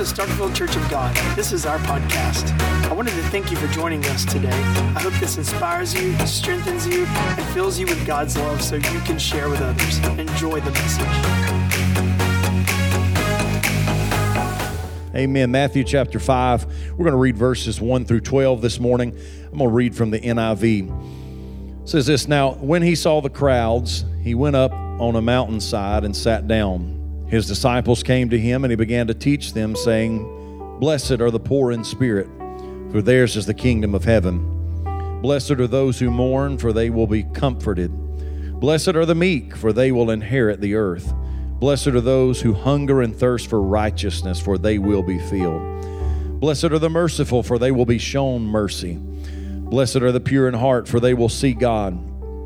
to Starkville Church of God. This is our podcast. I wanted to thank you for joining us today. I hope this inspires you, strengthens you, and fills you with God's love so you can share with others. Enjoy the message. Amen. Matthew chapter 5. We're going to read verses 1 through 12 this morning. I'm going to read from the NIV. It says this, "Now, when he saw the crowds, he went up on a mountainside and sat down. His disciples came to him, and he began to teach them, saying, 'Blessed are the poor in spirit, for theirs is the kingdom of heaven. Blessed are those who mourn, for they will be comforted. Blessed are the meek, for they will inherit the earth. Blessed are those who hunger and thirst for righteousness, for they will be filled. Blessed are the merciful, for they will be shown mercy. Blessed are the pure in heart, for they will see God.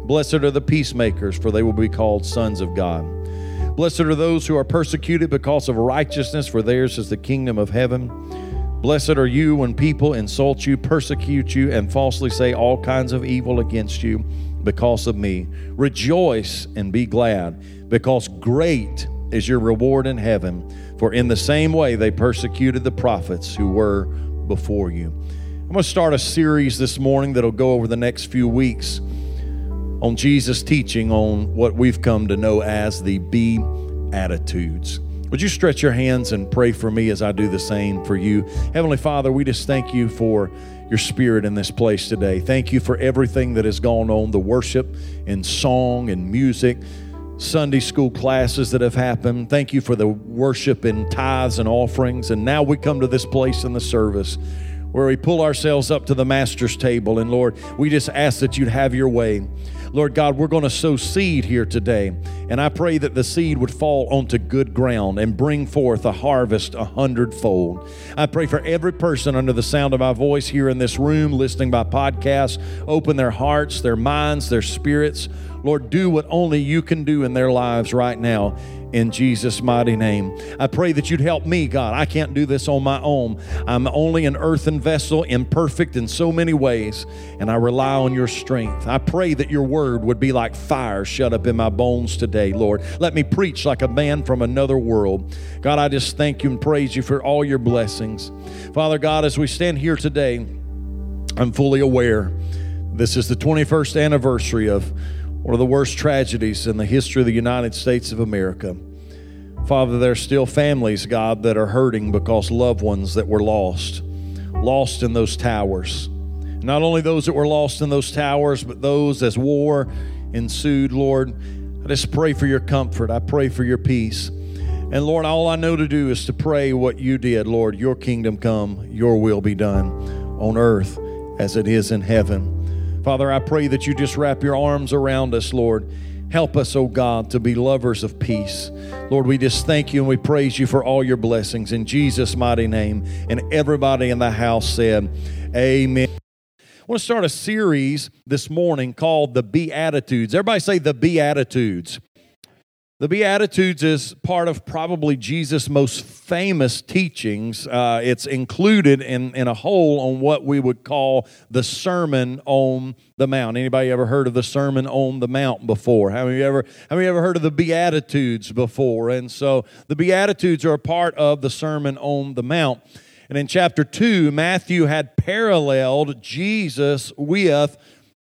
Blessed are the peacemakers, for they will be called sons of God. Blessed are those who are persecuted because of righteousness, for theirs is the kingdom of heaven. Blessed are you when people insult you, persecute you, and falsely say all kinds of evil against you because of me. Rejoice and be glad, because great is your reward in heaven, for in the same way they persecuted the prophets who were before you.'" I'm going to start a series this morning that'll go over the next few weeks on Jesus' teaching on what we've come to know as the Beatitudes. Would you stretch your hands and pray for me as I do the same for you? Heavenly Father, we just thank you for your spirit in this place today. Thank you for everything that has gone on, the worship and song and music, Sunday school classes that have happened. Thank you for the worship and tithes and offerings. And now we come to this place in the service where we pull ourselves up to the master's table. And Lord, we just ask that you'd have your way. Lord God, we're going to sow seed here today, and I pray that the seed would fall onto good ground and bring forth a harvest 100-fold. I pray for every person under the sound of my voice here in this room, listening by podcast, open their hearts, their minds, their spirits. Lord, do what only you can do in their lives right now. In Jesus' mighty name, I pray that you'd help me, God. I can't do this on my own. I'm only an earthen vessel, imperfect in so many ways, and I rely on your strength. I pray that your word would be like fire shut up in my bones today, Lord. Let me preach like a man from another world. God, I just thank you and praise you for all your blessings. Father God, as we stand here today, I'm fully aware this is the 21st anniversary of one of the worst tragedies in the history of the United States of America. Father, there's still families, God, that are hurting because loved ones that were lost in those towers. Not only those that were lost in those towers, but those as war ensued, Lord. I just pray for your comfort. I pray for your peace. And Lord, all I know to do is to pray what you did, Lord. Your kingdom come, your will be done on earth as it is in heaven. Father, I pray that you just wrap your arms around us, Lord. Help us, oh God, to be lovers of peace. Lord, we just thank you and we praise you for all your blessings in Jesus' mighty name. And everybody in the house said, amen. I want to start a series this morning called the Beatitudes. Everybody say the Beatitudes. The Beatitudes is part of probably Jesus' most famous teachings. It's included in a whole on what we would call the Sermon on the Mount. Anybody ever heard of the Sermon on the Mount before? How many ever heard of the Beatitudes before? And so the Beatitudes are a part of the Sermon on the Mount. And in chapter 2, Matthew had paralleled Jesus with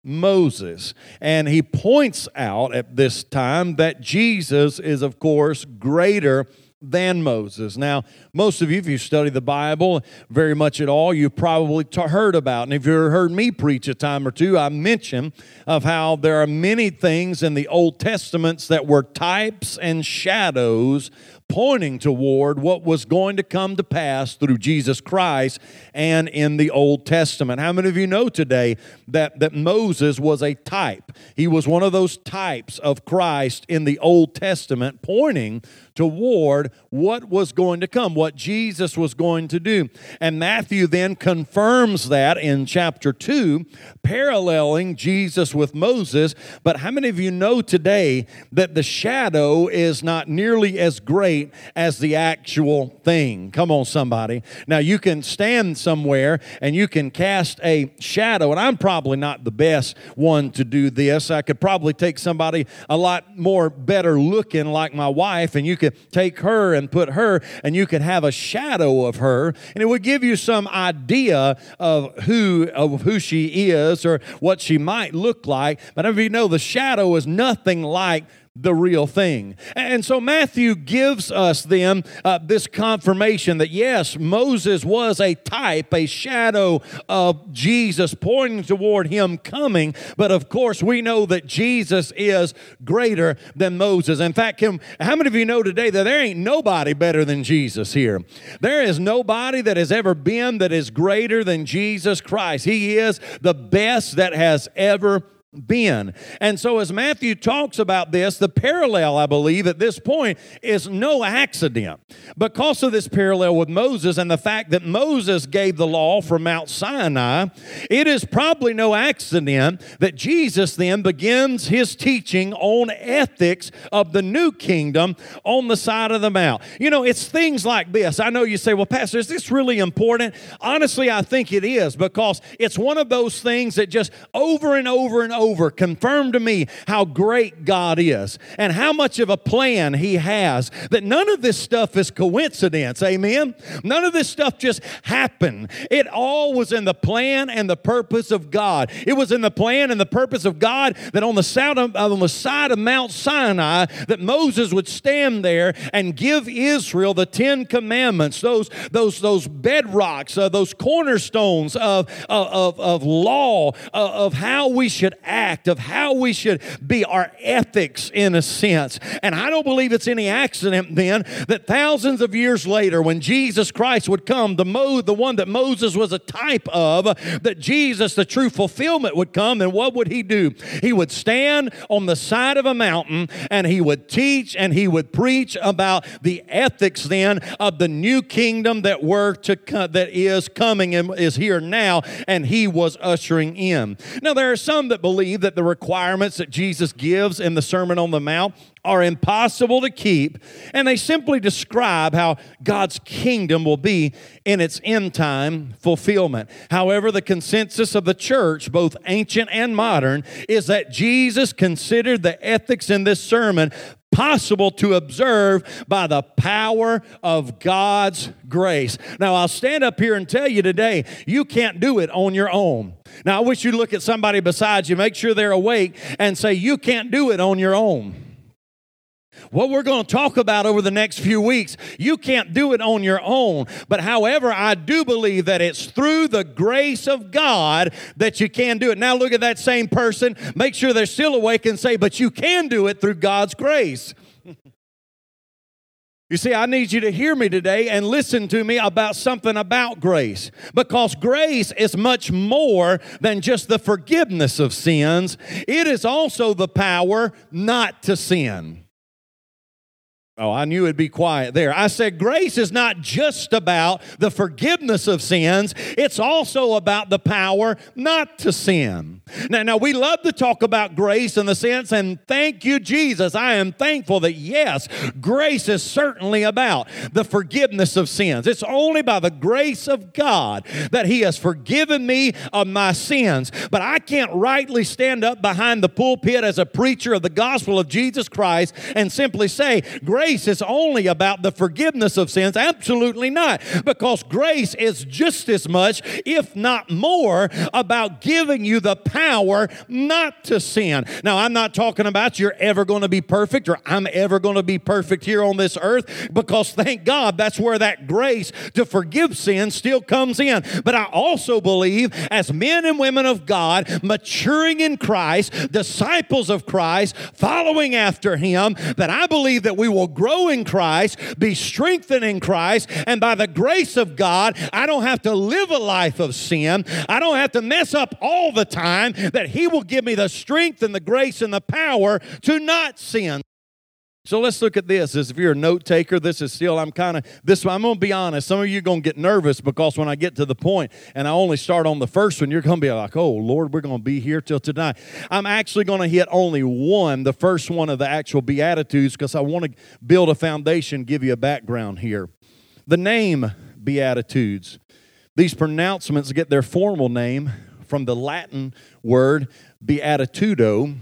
Moses. And he points out at this time that Jesus is, of course, greater than Moses. Now, most of you, if you study the Bible very much at all, you've probably heard about, and if you've heard me preach a time or two, I mention of how there are many things in the Old Testaments that were types and shadows pointing toward what was going to come to pass through Jesus Christ and in the Old Testament. How many of you know today that Moses was a type? He was one of those types of Christ in the Old Testament pointing toward what was going to come, what Jesus was going to do. And Matthew then confirms that in chapter 2, paralleling Jesus with Moses. But how many of you know today that the shadow is not nearly as great great as the actual thing. Come on, somebody. Now, you can stand somewhere and you can cast a shadow, and I'm probably not the best one to do this. I could probably take somebody a lot more better looking like my wife, and you could take her and put her, and you could have a shadow of her, and it would give you some idea of who she is or what she might look like. But if you know, the shadow is nothing like the real thing. And so Matthew gives us then this confirmation that yes, Moses was a type, a shadow of Jesus pointing toward him coming, but of course we know that Jesus is greater than Moses. In fact, how many of you know today that there ain't nobody better than Jesus here? There is nobody that has ever been that is greater than Jesus Christ. He is the best that has ever been. And so as Matthew talks about this, the parallel, I believe, at this point is no accident. Because of this parallel with Moses and the fact that Moses gave the law from Mount Sinai, it is probably no accident that Jesus then begins his teaching on ethics of the new kingdom on the side of the mount. You know, it's things like this. I know you say, well, Pastor, is this really important? Honestly, I think it is, because it's one of those things that just over and over confirm to me how great God is and how much of a plan He has, that none of this stuff is coincidence. Amen? None of this stuff just happened. It all was in the plan and the purpose of God. It was in the plan and the purpose of God that on the side of Mount Sinai that Moses would stand there and give Israel the Ten Commandments, those bedrocks, those cornerstones of law, of how we should act, of how we should be, our ethics in a sense. And I don't believe it's any accident then that thousands of years later, when Jesus Christ would come, the one that Moses was a type of, that Jesus, the true fulfillment, would come. And what would he do? He would stand on the side of a mountain and he would teach and he would preach about the ethics then of the new kingdom that is coming and is here now, and he was ushering in. Now, there are some that believe that the requirements that Jesus gives in the Sermon on the Mount are impossible to keep, and they simply describe how God's kingdom will be in its end-time fulfillment. However, the consensus of the church, both ancient and modern, is that Jesus considered the ethics in this sermon possible to observe by the power of God's grace. Now, I'll stand up here and tell you today, you can't do it on your own. Now, I wish you'd look at somebody beside you, make sure they're awake, and say, you can't do it on your own. What we're going to talk about over the next few weeks, you can't do it on your own. But however, I do believe that it's through the grace of God that you can do it. Now look at that same person, make sure they're still awake, and say, but you can do it through God's grace. You see, I need you to hear me today and listen to me about something about grace, because grace is much more than just the forgiveness of sins. It is also the power not to sin. Oh, I knew it'd be quiet there. I said grace is not just about the forgiveness of sins. It's also about the power not to sin. Now, we love to talk about grace in the sense, and thank you, Jesus. I am thankful that, yes, grace is certainly about the forgiveness of sins. It's only by the grace of God that He has forgiven me of my sins. But I can't rightly stand up behind the pulpit as a preacher of the gospel of Jesus Christ and simply say, grace is only about the forgiveness of sins. Absolutely not, because grace is just as much, if not more, about giving you the power not to sin. Now, I'm not talking about you're ever going to be perfect or I'm ever going to be perfect here on this earth, because thank God that's where that grace to forgive sin still comes in. But I also believe as men and women of God, maturing in Christ, disciples of Christ, following after Him, that I believe that we will grow in Christ, be strengthened in Christ, and by the grace of God, I don't have to live a life of sin. I don't have to mess up all the time, that He will give me the strength and the grace and the power to not sin. So let's look at this. If you're a note taker, this is still, I'm going to be honest. Some of you are going to get nervous because when I get to the point and I only start on the first one, you're going to be like, oh, Lord, we're going to be here till tonight. I'm actually going to hit only one, the first one of the actual Beatitudes, because I want to build a foundation, give you a background here. The name Beatitudes. These pronouncements get their formal name from the Latin word Beatitudo,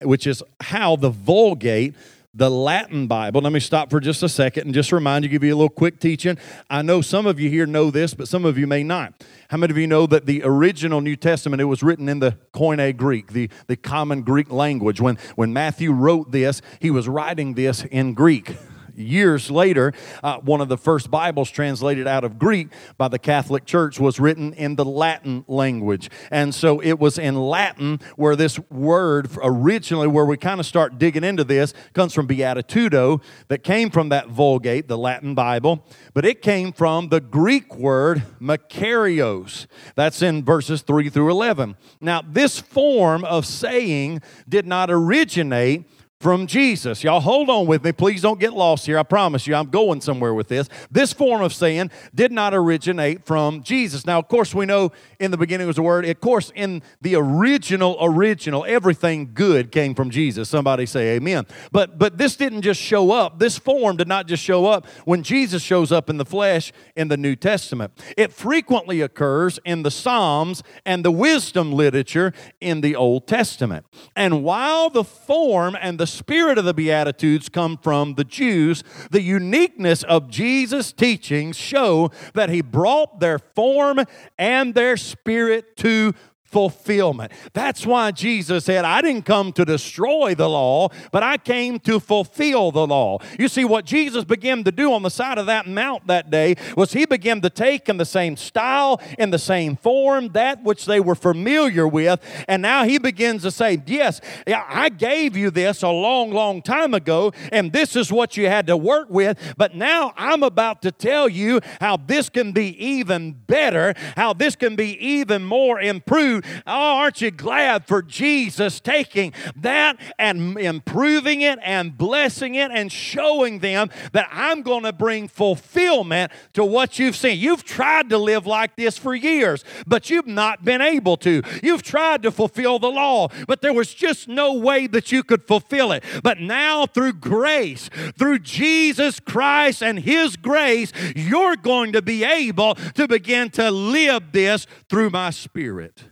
which is how the Vulgate, the Latin Bible, let me stop for just a second and just remind you, give you a little quick teaching. I know some of you here know this, but some of you may not. How many of you know that the original New Testament, it was written in the Koine Greek, the common Greek language? When Matthew wrote this, he was writing this in Greek. Years later, one of the first Bibles translated out of Greek by the Catholic Church was written in the Latin language. And so it was in Latin where this word originally, where we kind of start digging into this, comes from Beatitudo, that came from that Vulgate, the Latin Bible. But it came from the Greek word makarios. That's in verses 3 through 11. Now, this form of saying did not originate from Jesus. Y'all hold on with me. Please don't get lost here. I promise you I'm going somewhere with this. This form of saying did not originate from Jesus. Now, of course, we know in the beginning was the Word. Of course, in the original, everything good came from Jesus. Somebody say amen. But this didn't just show up. This form did not just show up when Jesus shows up in the flesh in the New Testament. It frequently occurs in the Psalms and the wisdom literature in the Old Testament. And while the form and the spirit of the Beatitudes come from the Jews, the uniqueness of Jesus' teachings show that he brought their form and their spirit to fulfillment. That's why Jesus said, I didn't come to destroy the law, but I came to fulfill the law. You see, what Jesus began to do on the side of that mount that day was he began to take in the same style, in the same form, that which they were familiar with, and now he begins to say, yes, I gave you this a long, long time ago, and this is what you had to work with, but now I'm about to tell you how this can be even better, how this can be even more improved. Oh, aren't you glad for Jesus taking that and improving it and blessing it and showing them that I'm going to bring fulfillment to what you've seen. You've tried to live like this for years, but you've not been able to. You've tried to fulfill the law, but there was just no way that you could fulfill it. But now through grace, through Jesus Christ and His grace, you're going to be able to begin to live this through my Spirit.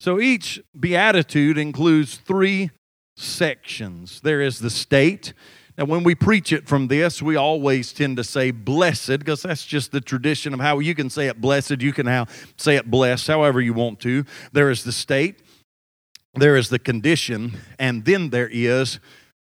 So each beatitude includes three sections. There is the state. Now, when we preach it from this, we always tend to say blessed, because that's just the tradition of how you can say it blessed, you can say it blessed, however you want to. There is the state, there is the condition, and then there is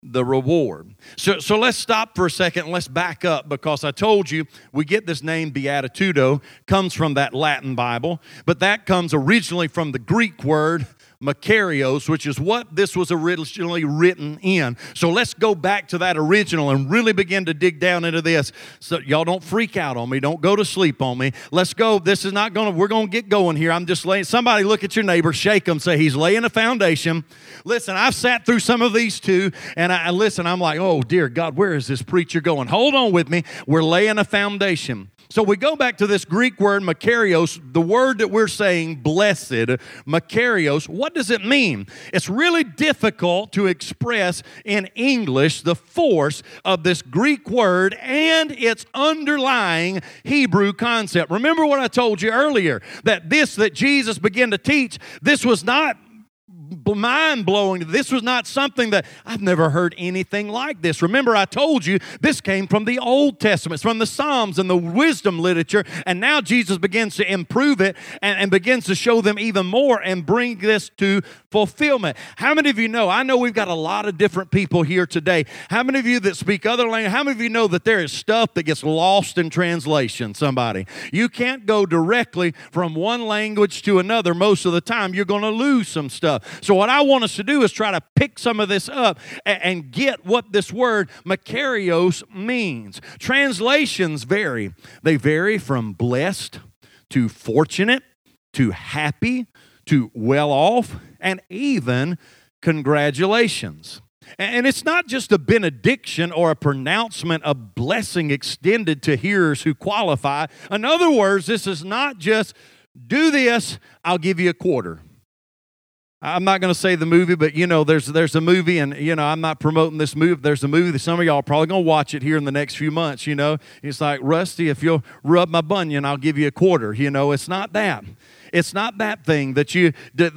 the reward. So let's stop for a second and let's back up, because I told you we get this name Beatitudo, comes from that Latin Bible, but that comes originally from the Greek word makarios, which is what this was originally written in. So let's go back to that original and really begin to dig down into this. So y'all don't freak out on me. Don't go to sleep on me. Let's go. We're going to get going here. I'm just laying. Somebody look at your neighbor, shake him, say he's laying a foundation. Listen, I've sat through some of these too, and I'm like, oh dear God, where is this preacher going? Hold on with me. We're laying a foundation. So we go back to this Greek word, makarios, the word that we're saying, blessed, makarios. What does it mean? It's really difficult to express in English the force of this Greek word and its underlying Hebrew concept. Remember what I told you earlier, that Jesus began to teach, this was not mind-blowing. This was not something that I've never heard anything like this. Remember, I told you this came from the Old Testament, from the Psalms and the wisdom literature, and now Jesus begins to improve it and begins to show them even more and bring this to fulfillment. How many of you know? I know we've got a lot of different people here today. How many of you that speak other language? How many of you know that there is stuff that gets lost in translation? Somebody, you can't go directly from one language to another. Most of the time, you're going to lose some stuff. So what I want us to do is try to pick some of this up and get what this word makarios means. Translations vary. They vary from blessed to fortunate to happy to well off and even congratulations. And it's not just a benediction or a pronouncement of blessing extended to hearers who qualify. In other words, this is not just, do this, I'll give you a quarter. I'm not going to say the movie, but, you know, there's a movie, and, you know, I'm not promoting this movie. There's a movie that some of y'all are probably going to watch it here in the next few months, you know. It's like, Rusty, if you'll rub my bunion, I'll give you a quarter. You know, it's not that. It's not that thing that you do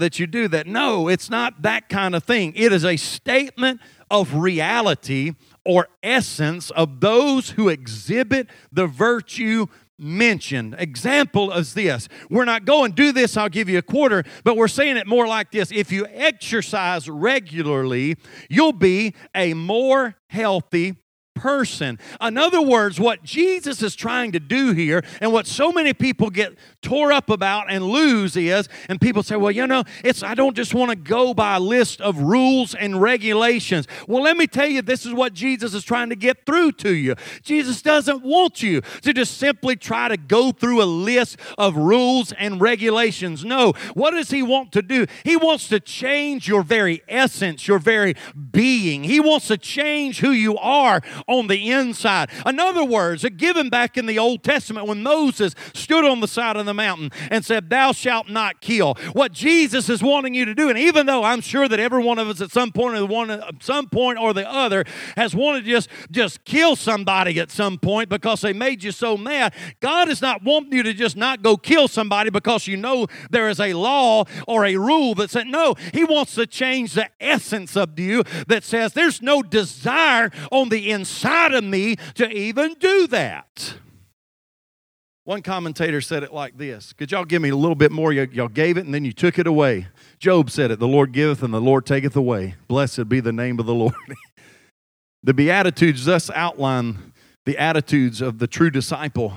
that. No, it's not that kind of thing. It is a statement of reality or essence of those who exhibit the virtue mentioned. Example is this. We're not going, do this, I'll give you a quarter, but we're saying it more like this. If you exercise regularly, you'll be a more healthy person. In other words, what Jesus is trying to do here and what so many people get tore up about and lose is, and people say, well, you know, I don't just want to go by a list of rules and regulations. Well, let me tell you, this is what Jesus is trying to get through to you. Jesus doesn't want you to just simply try to go through a list of rules and regulations. No. What does he want to do? He wants to change your very essence, your very being. He wants to change who you are on the inside. In other words, given back in the Old Testament when Moses stood on the side of the mountain and said, thou shalt not kill. What Jesus is wanting you to do, and even though I'm sure that every one of us at some point or the other has wanted to just kill somebody at some point because they made you so mad, God is not wanting you to just not go kill somebody because you know there is a law or a rule that said no. He wants to change the essence of you that says there's no desire on the inside of me to even do that. One commentator said it like this. Could y'all give me a little bit more? Y'all gave it and then you took it away. Job said it, the Lord giveth and the Lord taketh away. Blessed be the name of the Lord. The Beatitudes thus outline the attitudes of the true disciple,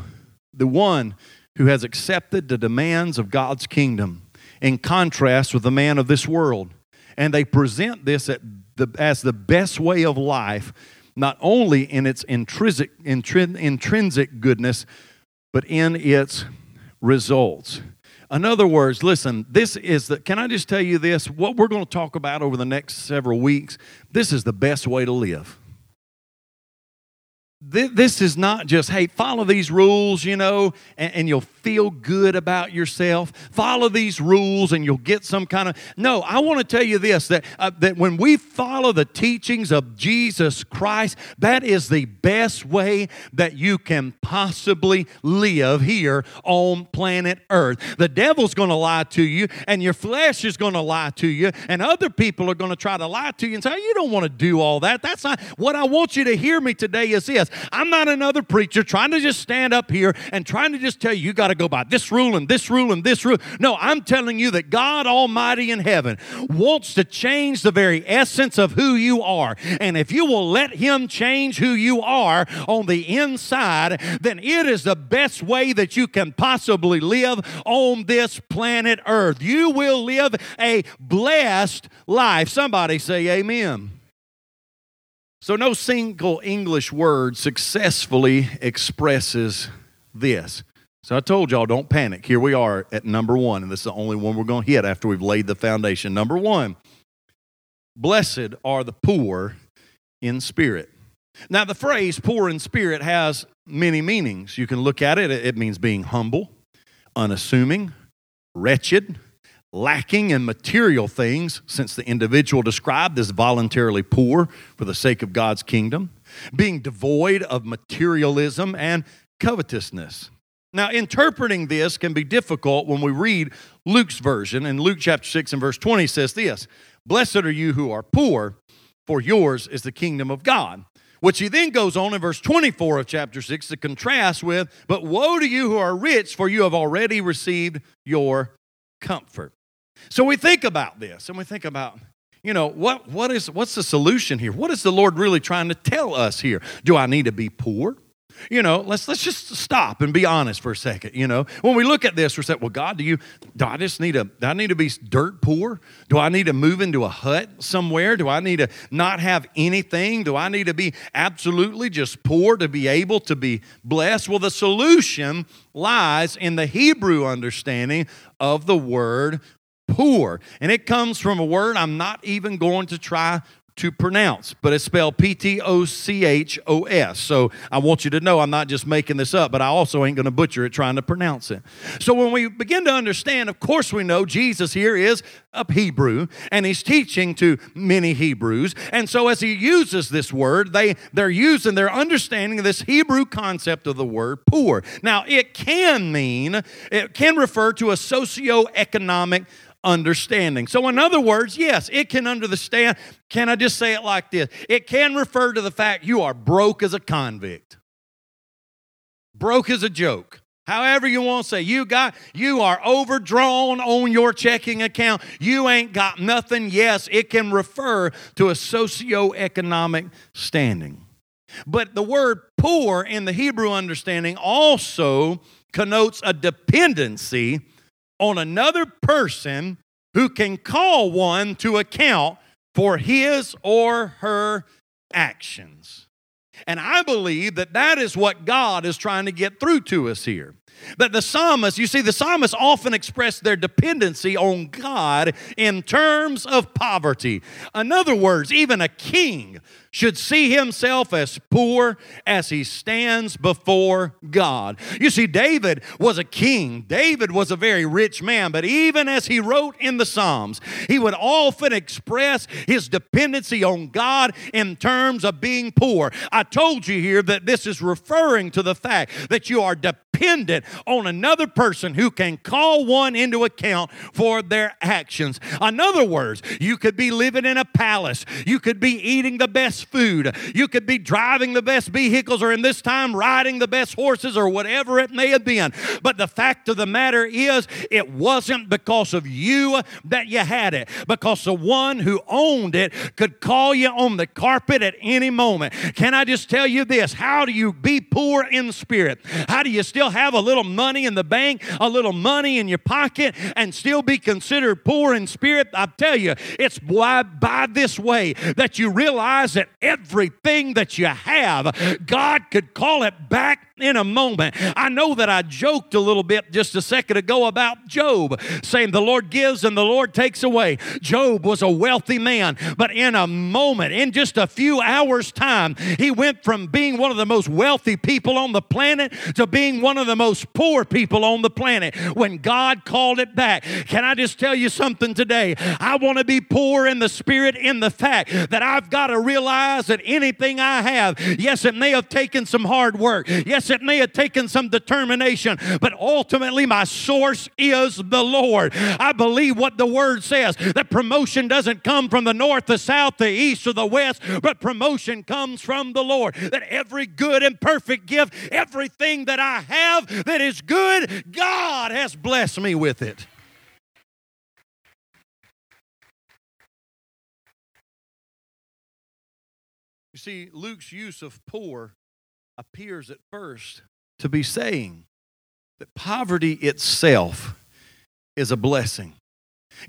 the one who has accepted the demands of God's kingdom in contrast with the man of this world. And they present this as the best way of life, not only in its intrinsic goodness, but in its results. In other words, listen, can I just tell you this? What we're going to talk about over the next several weeks, this is the best way to live. This is not just, hey, follow these rules, you know, and you'll feel good about yourself. Follow these rules and you'll get some kind of... No, I want to tell you this, that when we follow the teachings of Jesus Christ, that is the best way that you can possibly live here on planet Earth. The devil's going to lie to you, and your flesh is going to lie to you, and other people are going to try to lie to you and say, you don't want to do all that. That's not... What I want you to hear me today is this. I'm not another preacher trying to just stand up here and trying to just tell you got to go by this rule and this rule and this rule. No, I'm telling you that God Almighty in heaven wants to change the very essence of who you are. And if you will let Him change who you are on the inside, then it is the best way that you can possibly live on this planet Earth. You will live a blessed life. Somebody say amen. So no single English word successfully expresses this. So I told y'all, don't panic. Here we are at number one, and this is the only one we're going to hit after we've laid the foundation. Number one, blessed are the poor in spirit. Now, the phrase poor in spirit has many meanings. You can look at it. It means being humble, unassuming, wretched, lacking in material things, since the individual described is voluntarily poor for the sake of God's kingdom, being devoid of materialism and covetousness. Now, interpreting this can be difficult when we read Luke's version. In Luke chapter 6 and verse 20 says this, blessed are you who are poor, for yours is the kingdom of God. Which he then goes on in verse 24 of chapter 6 to contrast with, but woe to you who are rich, for you have already received your comfort. So we think about this, and we think about, you know, what's the solution here? What is the Lord really trying to tell us here? Do I need to be poor? You know, let's just stop and be honest for a second. You know, when we look at this, we're saying, well, God, do I need to be dirt poor? Do I need to move into a hut somewhere? Do I need to not have anything? Do I need to be absolutely just poor to be able to be blessed? Well, the solution lies in the Hebrew understanding of the word poor. And it comes from a word I'm not even going to try to pronounce, but it's spelled Ptochos. So I want you to know I'm not just making this up, but I also ain't going to butcher it trying to pronounce it. So when we begin to understand, of course we know Jesus here is a Hebrew, and he's teaching to many Hebrews. And so as he uses this word, they're using their understanding of this Hebrew concept of the word poor. Now, it can refer to a socioeconomic understanding. So in other words, yes, it can understand. Can I just say it like this? It can refer to the fact you are broke as a convict. Broke as a joke. However you want to say, you are overdrawn on your checking account. You ain't got nothing. Yes, it can refer to a socioeconomic standing. But the word poor in the Hebrew understanding also connotes a dependency on another person who can call one to account for his or her actions. And I believe that is what God is trying to get through to us here. That the psalmist often expressed their dependency on God in terms of poverty. In other words, even a king should see himself as poor as he stands before God. You see, David was a king. David was a very rich man, but even as he wrote in the Psalms, he would often express his dependency on God in terms of being poor. I told you here that this is referring to the fact that you are dependent on another person who can call one into account for their actions. In other words, you could be living in a palace. You could be eating the best food. You could be driving the best vehicles, or in this time, riding the best horses, or whatever it may have been. But the fact of the matter is, it wasn't because of you that you had it, because the one who owned it could call you on the carpet at any moment. Can I just tell you this? How do you be poor in spirit? How do you still have a little money in the bank, a little money in your pocket, and still be considered poor in spirit? I tell you, it's by this way that you realize that everything that you have, God could call it back in a moment. I know that I joked a little bit just a second ago about Job, saying the Lord gives and the Lord takes away. Job was a wealthy man, but in a moment, in just a few hours' time, he went from being one of the most wealthy people on the planet to being one of the most poor people on the planet when God called it back. Can I just tell you something today? I want to be poor in the spirit in the fact that I've got to realize that anything I have, yes, it may have taken some hard work. Yes, it may have taken some determination, but ultimately my source is the Lord. I believe what the Word says, that promotion doesn't come from the north, the south, the east, or the west, but promotion comes from the Lord. That every good and perfect gift, everything that I have that is good, God has blessed me with it. You see, Luke's use of poor appears at first to be saying that poverty itself is a blessing.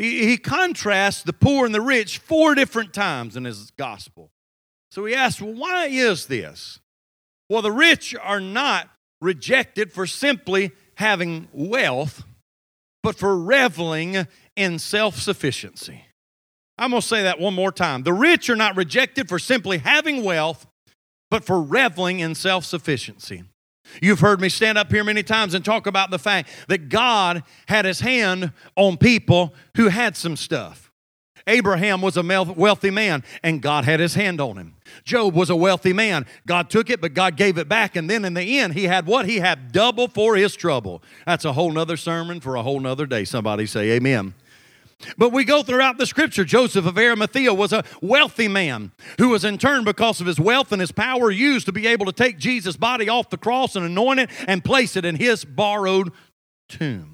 He contrasts the poor and the rich 4 different times in his gospel. So he asks, well, why is this? Well, the rich are not rejected for simply having wealth, but for reveling in self-sufficiency. I'm going to say that one more time. The rich are not rejected for simply having wealth, but for reveling in self-sufficiency. You've heard me stand up here many times and talk about the fact that God had his hand on people who had some stuff. Abraham was a wealthy man, and God had his hand on him. Job was a wealthy man. God took it, but God gave it back. And then in the end, he had what? He had double for his trouble. That's a whole nother sermon for a whole nother day. Somebody say amen. But we go throughout the scripture. Joseph of Arimathea was a wealthy man who was in turn, because of his wealth and his power, used to be able to take Jesus' body off the cross and anoint it and place it in his borrowed tomb.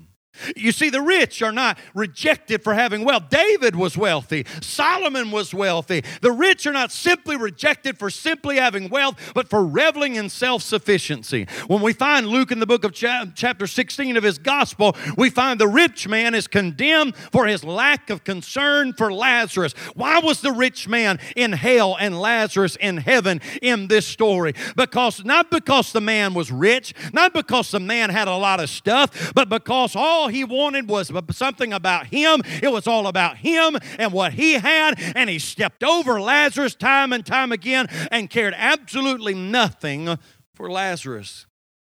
You see, the rich are not rejected for having wealth. David was wealthy. Solomon was wealthy. The rich are not simply rejected for simply having wealth, but for reveling in self-sufficiency. When we find Luke in the book of chapter 16 of his gospel, we find the rich man is condemned for his lack of concern for Lazarus. Why was the rich man in hell and Lazarus in heaven in this story? Because not because the man was rich, not because the man had a lot of stuff, but because all all he wanted was something about him. It was all about him and what he had, and he stepped over Lazarus time and time again and cared absolutely nothing for Lazarus.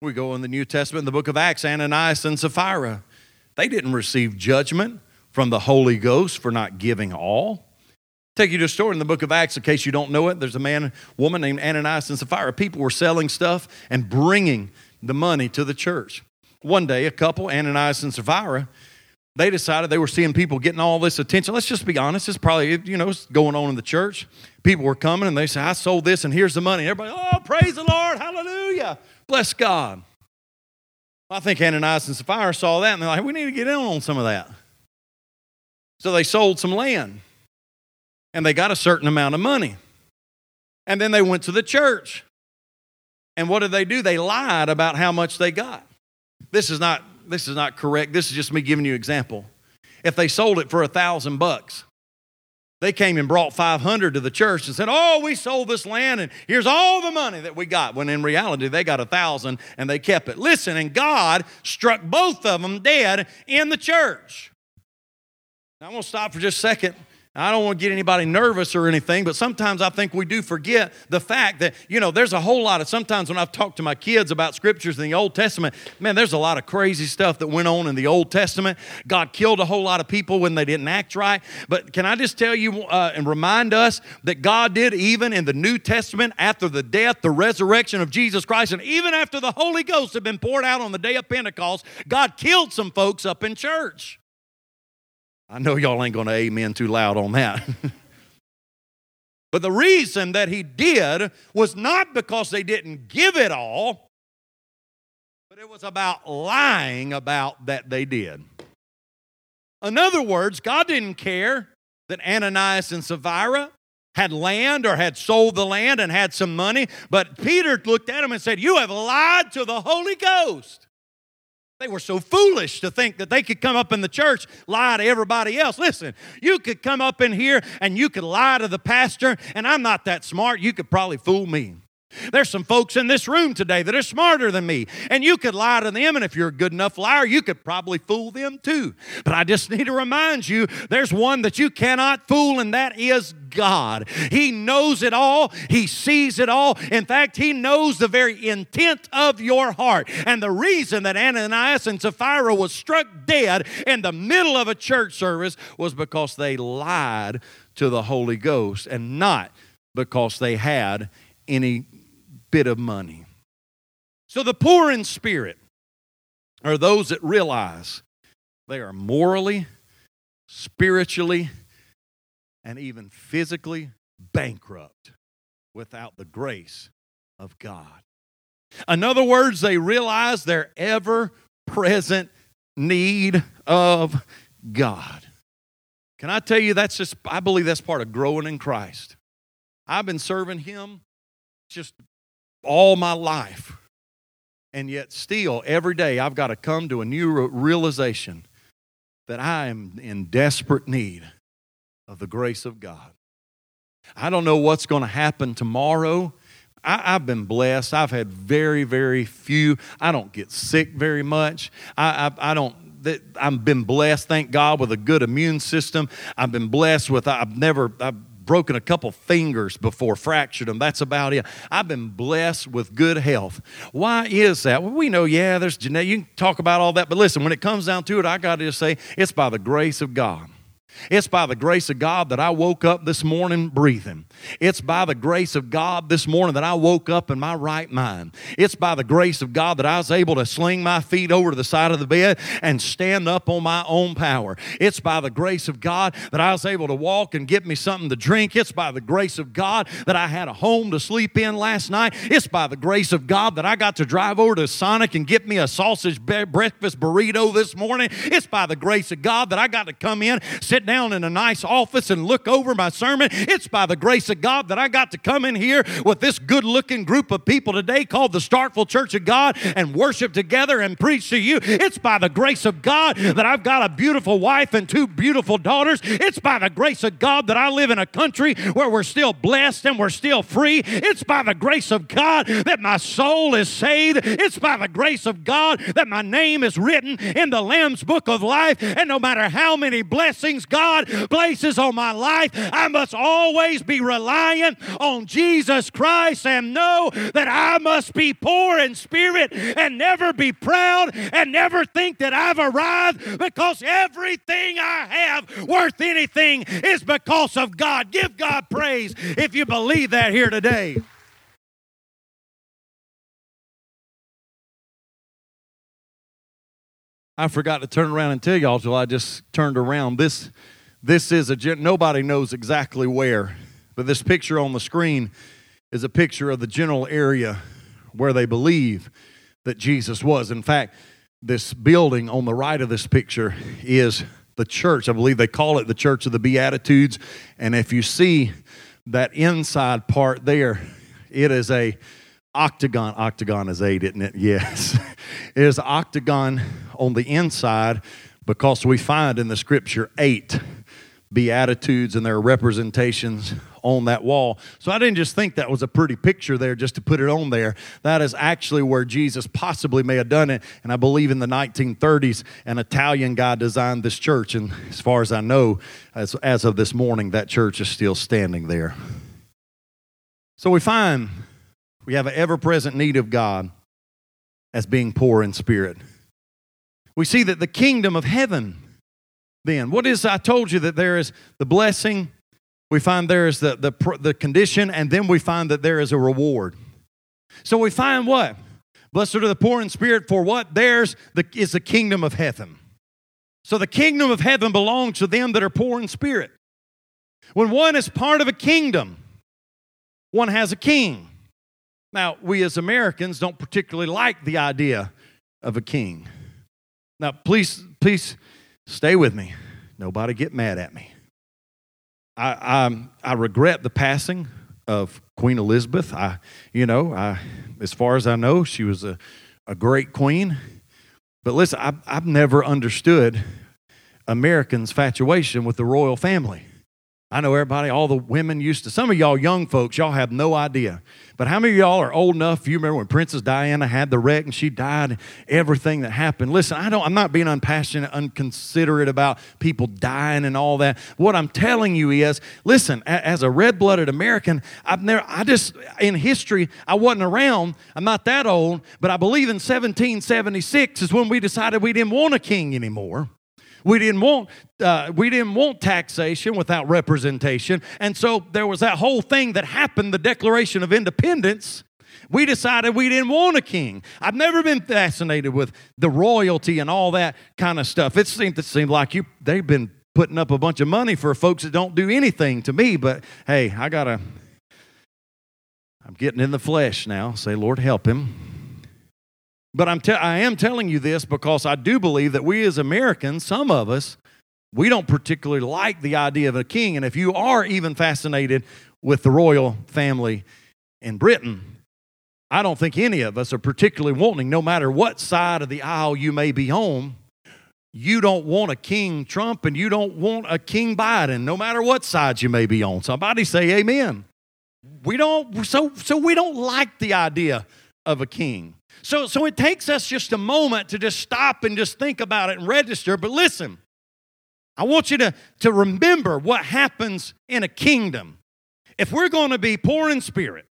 We go in the New Testament, in the book of Acts, Ananias and Sapphira. They didn't receive judgment from the Holy Ghost for not giving all. Take you to a story in the book of Acts, in case you don't know it. There's a woman named Ananias and Sapphira. People were selling stuff and bringing the money to the church. One day, a couple, Ananias and Sapphira, they decided they were seeing people getting all this attention. Let's just be honest. It's probably, it's going on in the church. People were coming, and they said, I sold this, and here's the money. Everybody, oh, praise the Lord, hallelujah, bless God. I think Ananias and Sapphira saw that, and they're like, we need to get in on some of that. So they sold some land. And they got a certain amount of money. And then they went to the church. And what did they do? They lied about how much they got. This is not correct. This is just me giving you an example. If they sold it for $1,000, they came and brought 500 to the church and said, oh, we sold this land and here's all the money that we got. When in reality, they got 1,000 and they kept it. Listen, and God struck both of them dead in the church. Now, I'm going to stop for just a second. I don't want to get anybody nervous or anything, but sometimes I think we do forget the fact that, there's a whole lot of, sometimes when I've talked to my kids about scriptures in the Old Testament, man, there's a lot of crazy stuff that went on in the Old Testament. God killed a whole lot of people when they didn't act right. But can I just tell you and remind us that God did even in the New Testament after the death, the resurrection of Jesus Christ, and even after the Holy Ghost had been poured out on the day of Pentecost, God killed some folks up in church. I know y'all ain't going to amen too loud on that. But the reason that he did was not because they didn't give it all, but it was about lying about that they did. In other words, God didn't care that Ananias and Sapphira had land or had sold the land and had some money, but Peter looked at him and said, you have lied to the Holy Ghost. They were so foolish to think that they could come up in the church, lie to everybody else. Listen, you could come up in here and you could lie to the pastor, and I'm not that smart. You could probably fool me. There's some folks in this room today that are smarter than me, and you could lie to them, and if you're a good enough liar, you could probably fool them too. But I just need to remind you, there's one that you cannot fool, and that is God. He knows it all. He sees it all. In fact, he knows the very intent of your heart. And the reason that Ananias and Sapphira was struck dead in the middle of a church service was because they lied to the Holy Ghost and not because they had any bit of money. So the poor in spirit are those that realize they are morally, spiritually, and even physically bankrupt without the grace of God. In other words, they realize their ever-present need of God. Can I tell you, I believe that's part of growing in Christ. I've been serving Him just all my life. And yet still, every day, I've got to come to a new realization that I am in desperate need of the grace of God. I don't know what's going to happen tomorrow. I've been blessed. I've had very, very few. I don't get sick very much. I've been blessed, thank God, with a good immune system. I've been blessed with, I've broken a couple fingers before, fractured them. That's about it. I've been blessed with good health. Why is that? Well, we know, there's genetic. You can talk about all that, but listen, when it comes down to it, I got to just say it's by the grace of God. It's by the grace of God that I woke up this morning breathing. It's by the grace of God this morning that I woke up in my right mind. It's by the grace of God that I was able to sling my feet over to the side of the bed and stand up on my own power. It's by the grace of God that I was able to walk and get me something to drink. It's by the grace of God that I had a home to sleep in last night. It's by the grace of God that I got to drive over to Sonic and get me a sausage breakfast burrito this morning. It's by the grace of God that I got to come in, sit sit down in a nice office and look over my sermon. It's by the grace of God that I got to come in here with this good-looking group of people today called the Starkville Church of God and worship together and preach to you. It's by the grace of God that I've got a beautiful wife and two beautiful daughters. It's by the grace of God that I live in a country where we're still blessed and we're still free. It's by the grace of God that my soul is saved. It's by the grace of God that my name is written in the Lamb's Book of Life. And no matter how many blessings God places on my life, I must always be reliant on Jesus Christ and know that I must be poor in spirit and never be proud and never think that I've arrived, because everything I have worth anything is because of God. Give God praise if you believe that here today. I forgot to turn around and tell y'all till I just turned around. This is a, nobody knows exactly where, but this picture on the screen is a picture of the general area where they believe that Jesus was. In fact, this building on the right of this picture is the church. I believe they call it the Church of the Beatitudes. And if you see that inside part there, it is a octagon. Octagon is 8, isn't it? Yes. It is an octagon on the inside, because we find in the Scripture 8 Beatitudes and their representations on that wall. So I didn't just think that was a pretty picture there just to put it on there. That is actually where Jesus possibly may have done it. And I believe in the 1930s, an Italian guy designed this church. And as far as I know, as of this morning, that church is still standing there. So we find we have an ever-present need of God as being poor in spirit. We see that the kingdom of heaven, then, what is, I told you that there is the blessing, we find there is the condition, and then we find that there is a reward. So we find what? Blessed are the poor in spirit, for what? Theirs is the kingdom of heaven. So the kingdom of heaven belongs to them that are poor in spirit. When one is part of a kingdom, one has a king. Now, we as Americans don't particularly like the idea of a king. Now, please stay with me. Nobody get mad at me. I regret the passing of Queen Elizabeth. I as far as I know, she was a great queen. But listen, I've never understood Americans' infatuation with the royal family. I know everybody, all the women used to, some of y'all young folks, y'all have no idea. But how many of y'all are old enough, you remember when Princess Diana had the wreck and she died, everything that happened. Listen, I'm not being unpassionate, unconsiderate about people dying and all that. What I'm telling you is, listen, as a red-blooded American, in history, I wasn't around. I'm not that old, but I believe in 1776 is when we decided we didn't want a king anymore. We didn't want taxation without representation. And so there was that whole thing that happened, the Declaration of Independence. We decided we didn't want a king. I've never been fascinated with the royalty and all that kind of stuff. It seemed like they've been putting up a bunch of money for folks that don't do anything to me. But, hey, I'm getting in the flesh now. Say, Lord, help him. But I am telling you this because I do believe that we as Americans, some of us, we don't particularly like the idea of a king. And if you are even fascinated with the royal family in Britain, I don't think any of us are particularly wanting, no matter what side of the aisle you may be on, you don't want a King Trump and you don't want a King Biden, no matter what side you may be on. Somebody say amen. We don't. So we don't like the idea of a king. So it takes us just a moment to just stop and just think about it and register. But listen, I want you to remember what happens in a kingdom. If we're going to be poor in spirit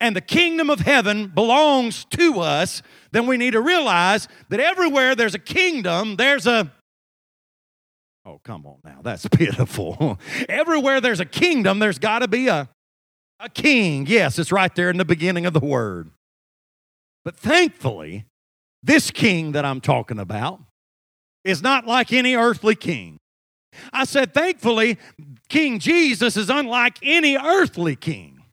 and the kingdom of heaven belongs to us, then we need to realize that everywhere there's a kingdom, there's a... Oh, come on now, that's pitiful. Everywhere there's a kingdom, there's got to be a king. Yes, it's right there in the beginning of the word. But thankfully, this king that I'm talking about is not like any earthly king. I said, thankfully, King Jesus is unlike any earthly king.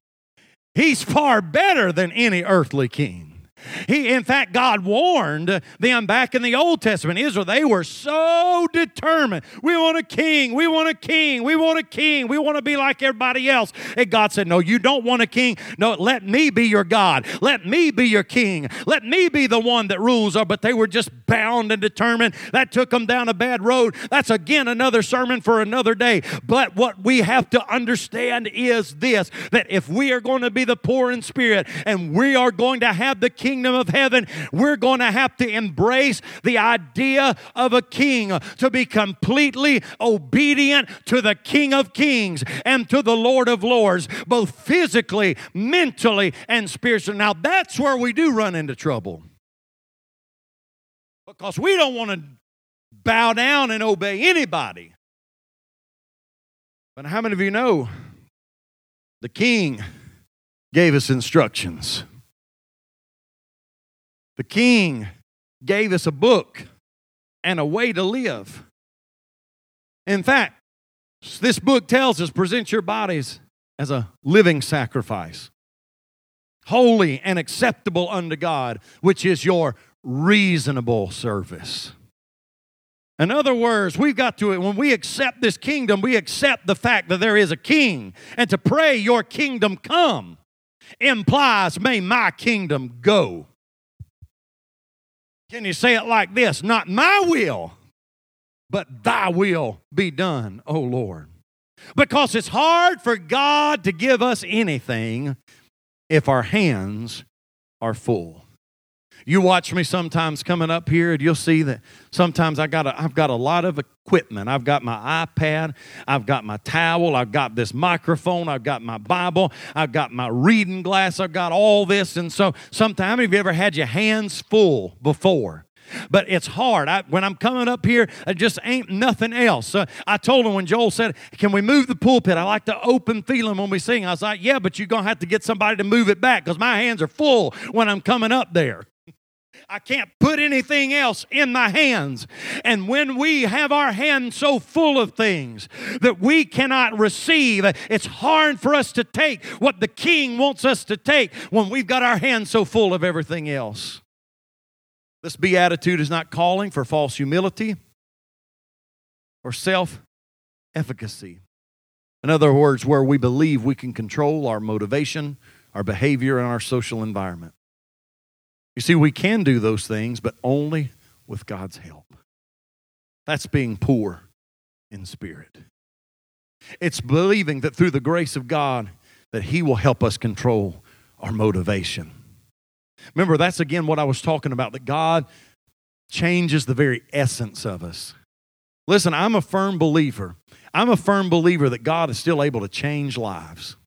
He's far better than any earthly king. He, in fact, God warned them back in the Old Testament, Israel. They were so determined. We want a king. We want a king. We want a king. We want to be like everybody else. And God said, no, you don't want a king. No, let me be your God. Let me be your king. Let me be the one that rules. But they were just bound and determined. That took them down a bad road. That's, again, another sermon for another day. But what we have to understand is this, that if we are going to be the poor in spirit and we are going to have the kingdom of heaven, we're going to have to embrace the idea of a king, to be completely obedient to the King of Kings and to the Lord of Lords, both physically, mentally, and spiritually. Now, that's where we do run into trouble, because we don't want to bow down and obey anybody. But how many of you know the King gave us instructions? The King gave us a book and a way to live. In fact, this book tells us, present your bodies as a living sacrifice, holy and acceptable unto God, which is your reasonable service. In other words, we've got to, when we accept this kingdom, we accept the fact that there is a king. And to pray, your kingdom come, implies, may my kingdom go. Can you say it like this? Not my will, but thy will be done, O Lord. Because it's hard for God to give us anything if our hands are full. You watch me sometimes coming up here, and you'll see that sometimes I've got a lot of equipment. I've got my iPad. I've got my towel. I've got this microphone. I've got my Bible. I've got my reading glass. I've got all this. And so sometimes, how many of you ever had your hands full before? But it's hard. When I'm coming up here, it just ain't nothing else. So I told him when Joel said, can we move the pulpit? I like the open feeling when we sing. I was like, yeah, but you're going to have to get somebody to move it back, because my hands are full when I'm coming up there. I can't put anything else in my hands. And when we have our hands so full of things that we cannot receive, it's hard for us to take what the King wants us to take when we've got our hands so full of everything else. This beatitude is not calling for false humility or self-efficacy. In other words, where we believe we can control our motivation, our behavior, and our social environment. You see, we can do those things, but only with God's help. That's being poor in spirit. It's believing that through the grace of God that He will help us control our motivation. Remember, that's again what I was talking about, that God changes the very essence of us. Listen, I'm a firm believer. I'm a firm believer that God is still able to change lives,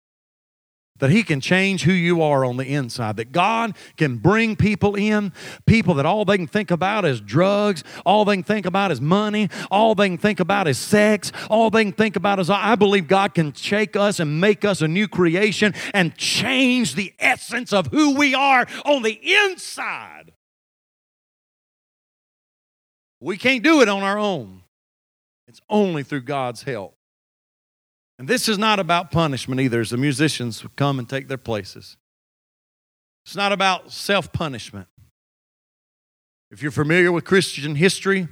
that He can change who you are on the inside, that God can bring people in, people that all they can think about is drugs, all they can think about is money, all they can think about is sex, all they can think about is, I believe God can shake us and make us a new creation and change the essence of who we are on the inside. We can't do it on our own. It's only through God's help. And this is not about punishment either, as the musicians would come and take their places. It's not about self-punishment. If you're familiar with Christian history,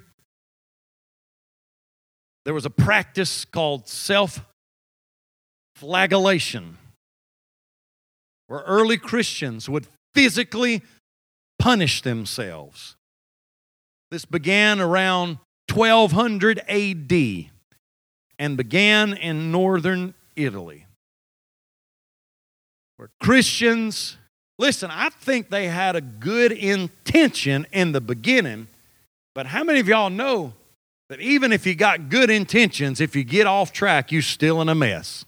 there was a practice called self-flagellation, where early Christians would physically punish themselves. This began around 1200 A.D., and began in northern Italy, where Christians, listen, I think they had a good intention in the beginning, but how many of y'all know that even if you got good intentions, if you get off track, you're still in a mess?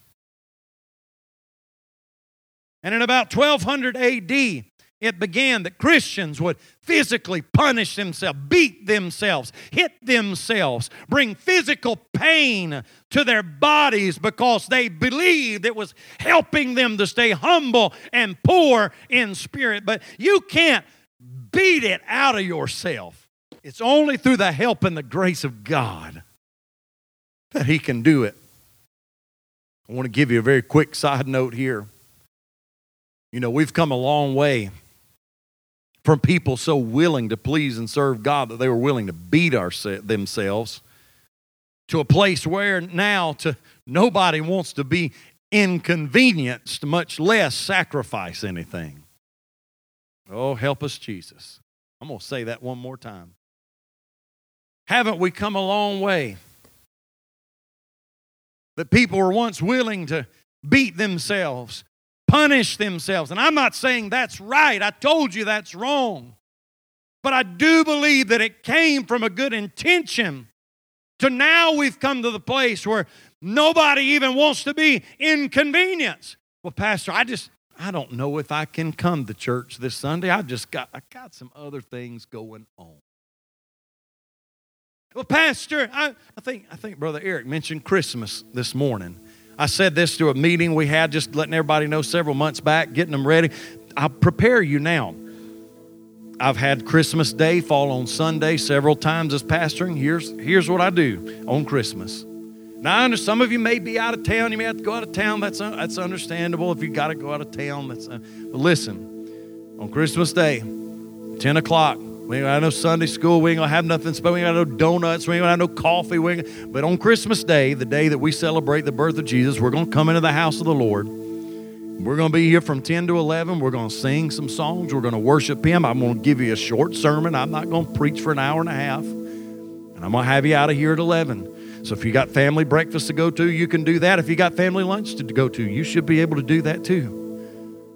And in about 1200 A.D., it began that Christians would physically punish themselves, beat themselves, hit themselves, bring physical pain to their bodies because they believed it was helping them to stay humble and poor in spirit. But you can't beat it out of yourself. It's only through the help and the grace of God that He can do it. I want to give you a very quick side note here. You know, we've come a long way from people so willing to please and serve God that they were willing to beat themselves to a place where now nobody wants to be inconvenienced, much less sacrifice anything. Oh, help us, Jesus. I'm going to say that one more time. Haven't we come a long way? That people were once willing to beat themselves, punish themselves. And I'm not saying that's right. I told you that's wrong. But I do believe that it came from a good intention. To now we've come to the place where nobody even wants to be inconvenienced. Well, Pastor, I don't know if I can come to church this Sunday. I got some other things going on. Well, Pastor, I think Brother Eric mentioned Christmas this morning. I said this to a meeting we had, just letting everybody know several months back, getting them ready. I'll prepare you now. I've had Christmas Day fall on Sunday several times as pastoring. Here's what I do on Christmas. Now, I understand some of you may be out of town. You may have to go out of town. That's understandable. If you got to go out of town, but listen, on Christmas Day, 10 o'clock, we ain't got no Sunday school. We ain't going to have nothing special. We ain't got no donuts. We ain't going to have no coffee. But on Christmas Day, the day that we celebrate the birth of Jesus, we're going to come into the house of the Lord. We're going to be here from 10 to 11. We're going to sing some songs. We're going to worship Him. I'm going to give you a short sermon. I'm not going to preach for an hour and a half. And I'm going to have you out of here at 11. So if you got family breakfast to go to, you can do that. If you got family lunch to go to, you should be able to do that too.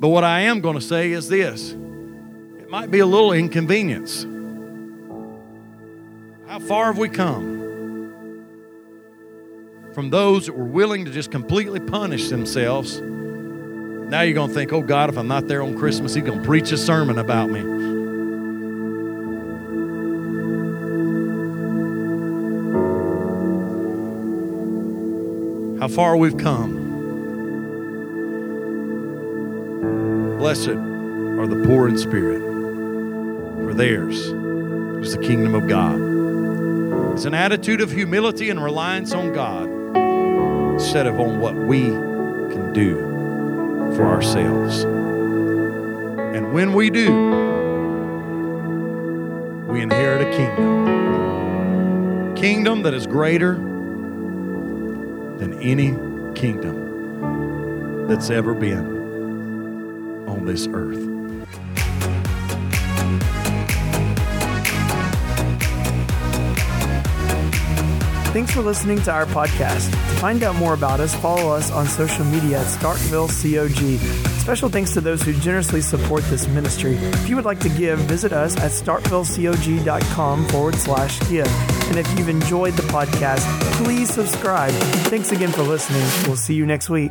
But what I am going to say is this. It might be a little inconvenience. How far have we come from those that were willing to just completely punish themselves? Now you're going to think, oh God, if I'm not there on Christmas, He's going to preach a sermon about me. How far we've come. Blessed are the poor in spirit, for theirs is the kingdom of God. It's an attitude of humility and reliance on God instead of on what we can do for ourselves. And when we do, we inherit a kingdom. Kingdom that is greater than any kingdom that's ever been on this earth. Thanks for listening to our podcast. To find out more about us, follow us on social media at Starkville COG. Special thanks to those who generously support this ministry. If you would like to give, visit us at starkvillecog.com/give. And if you've enjoyed the podcast, please subscribe. Thanks again for listening. We'll see you next week.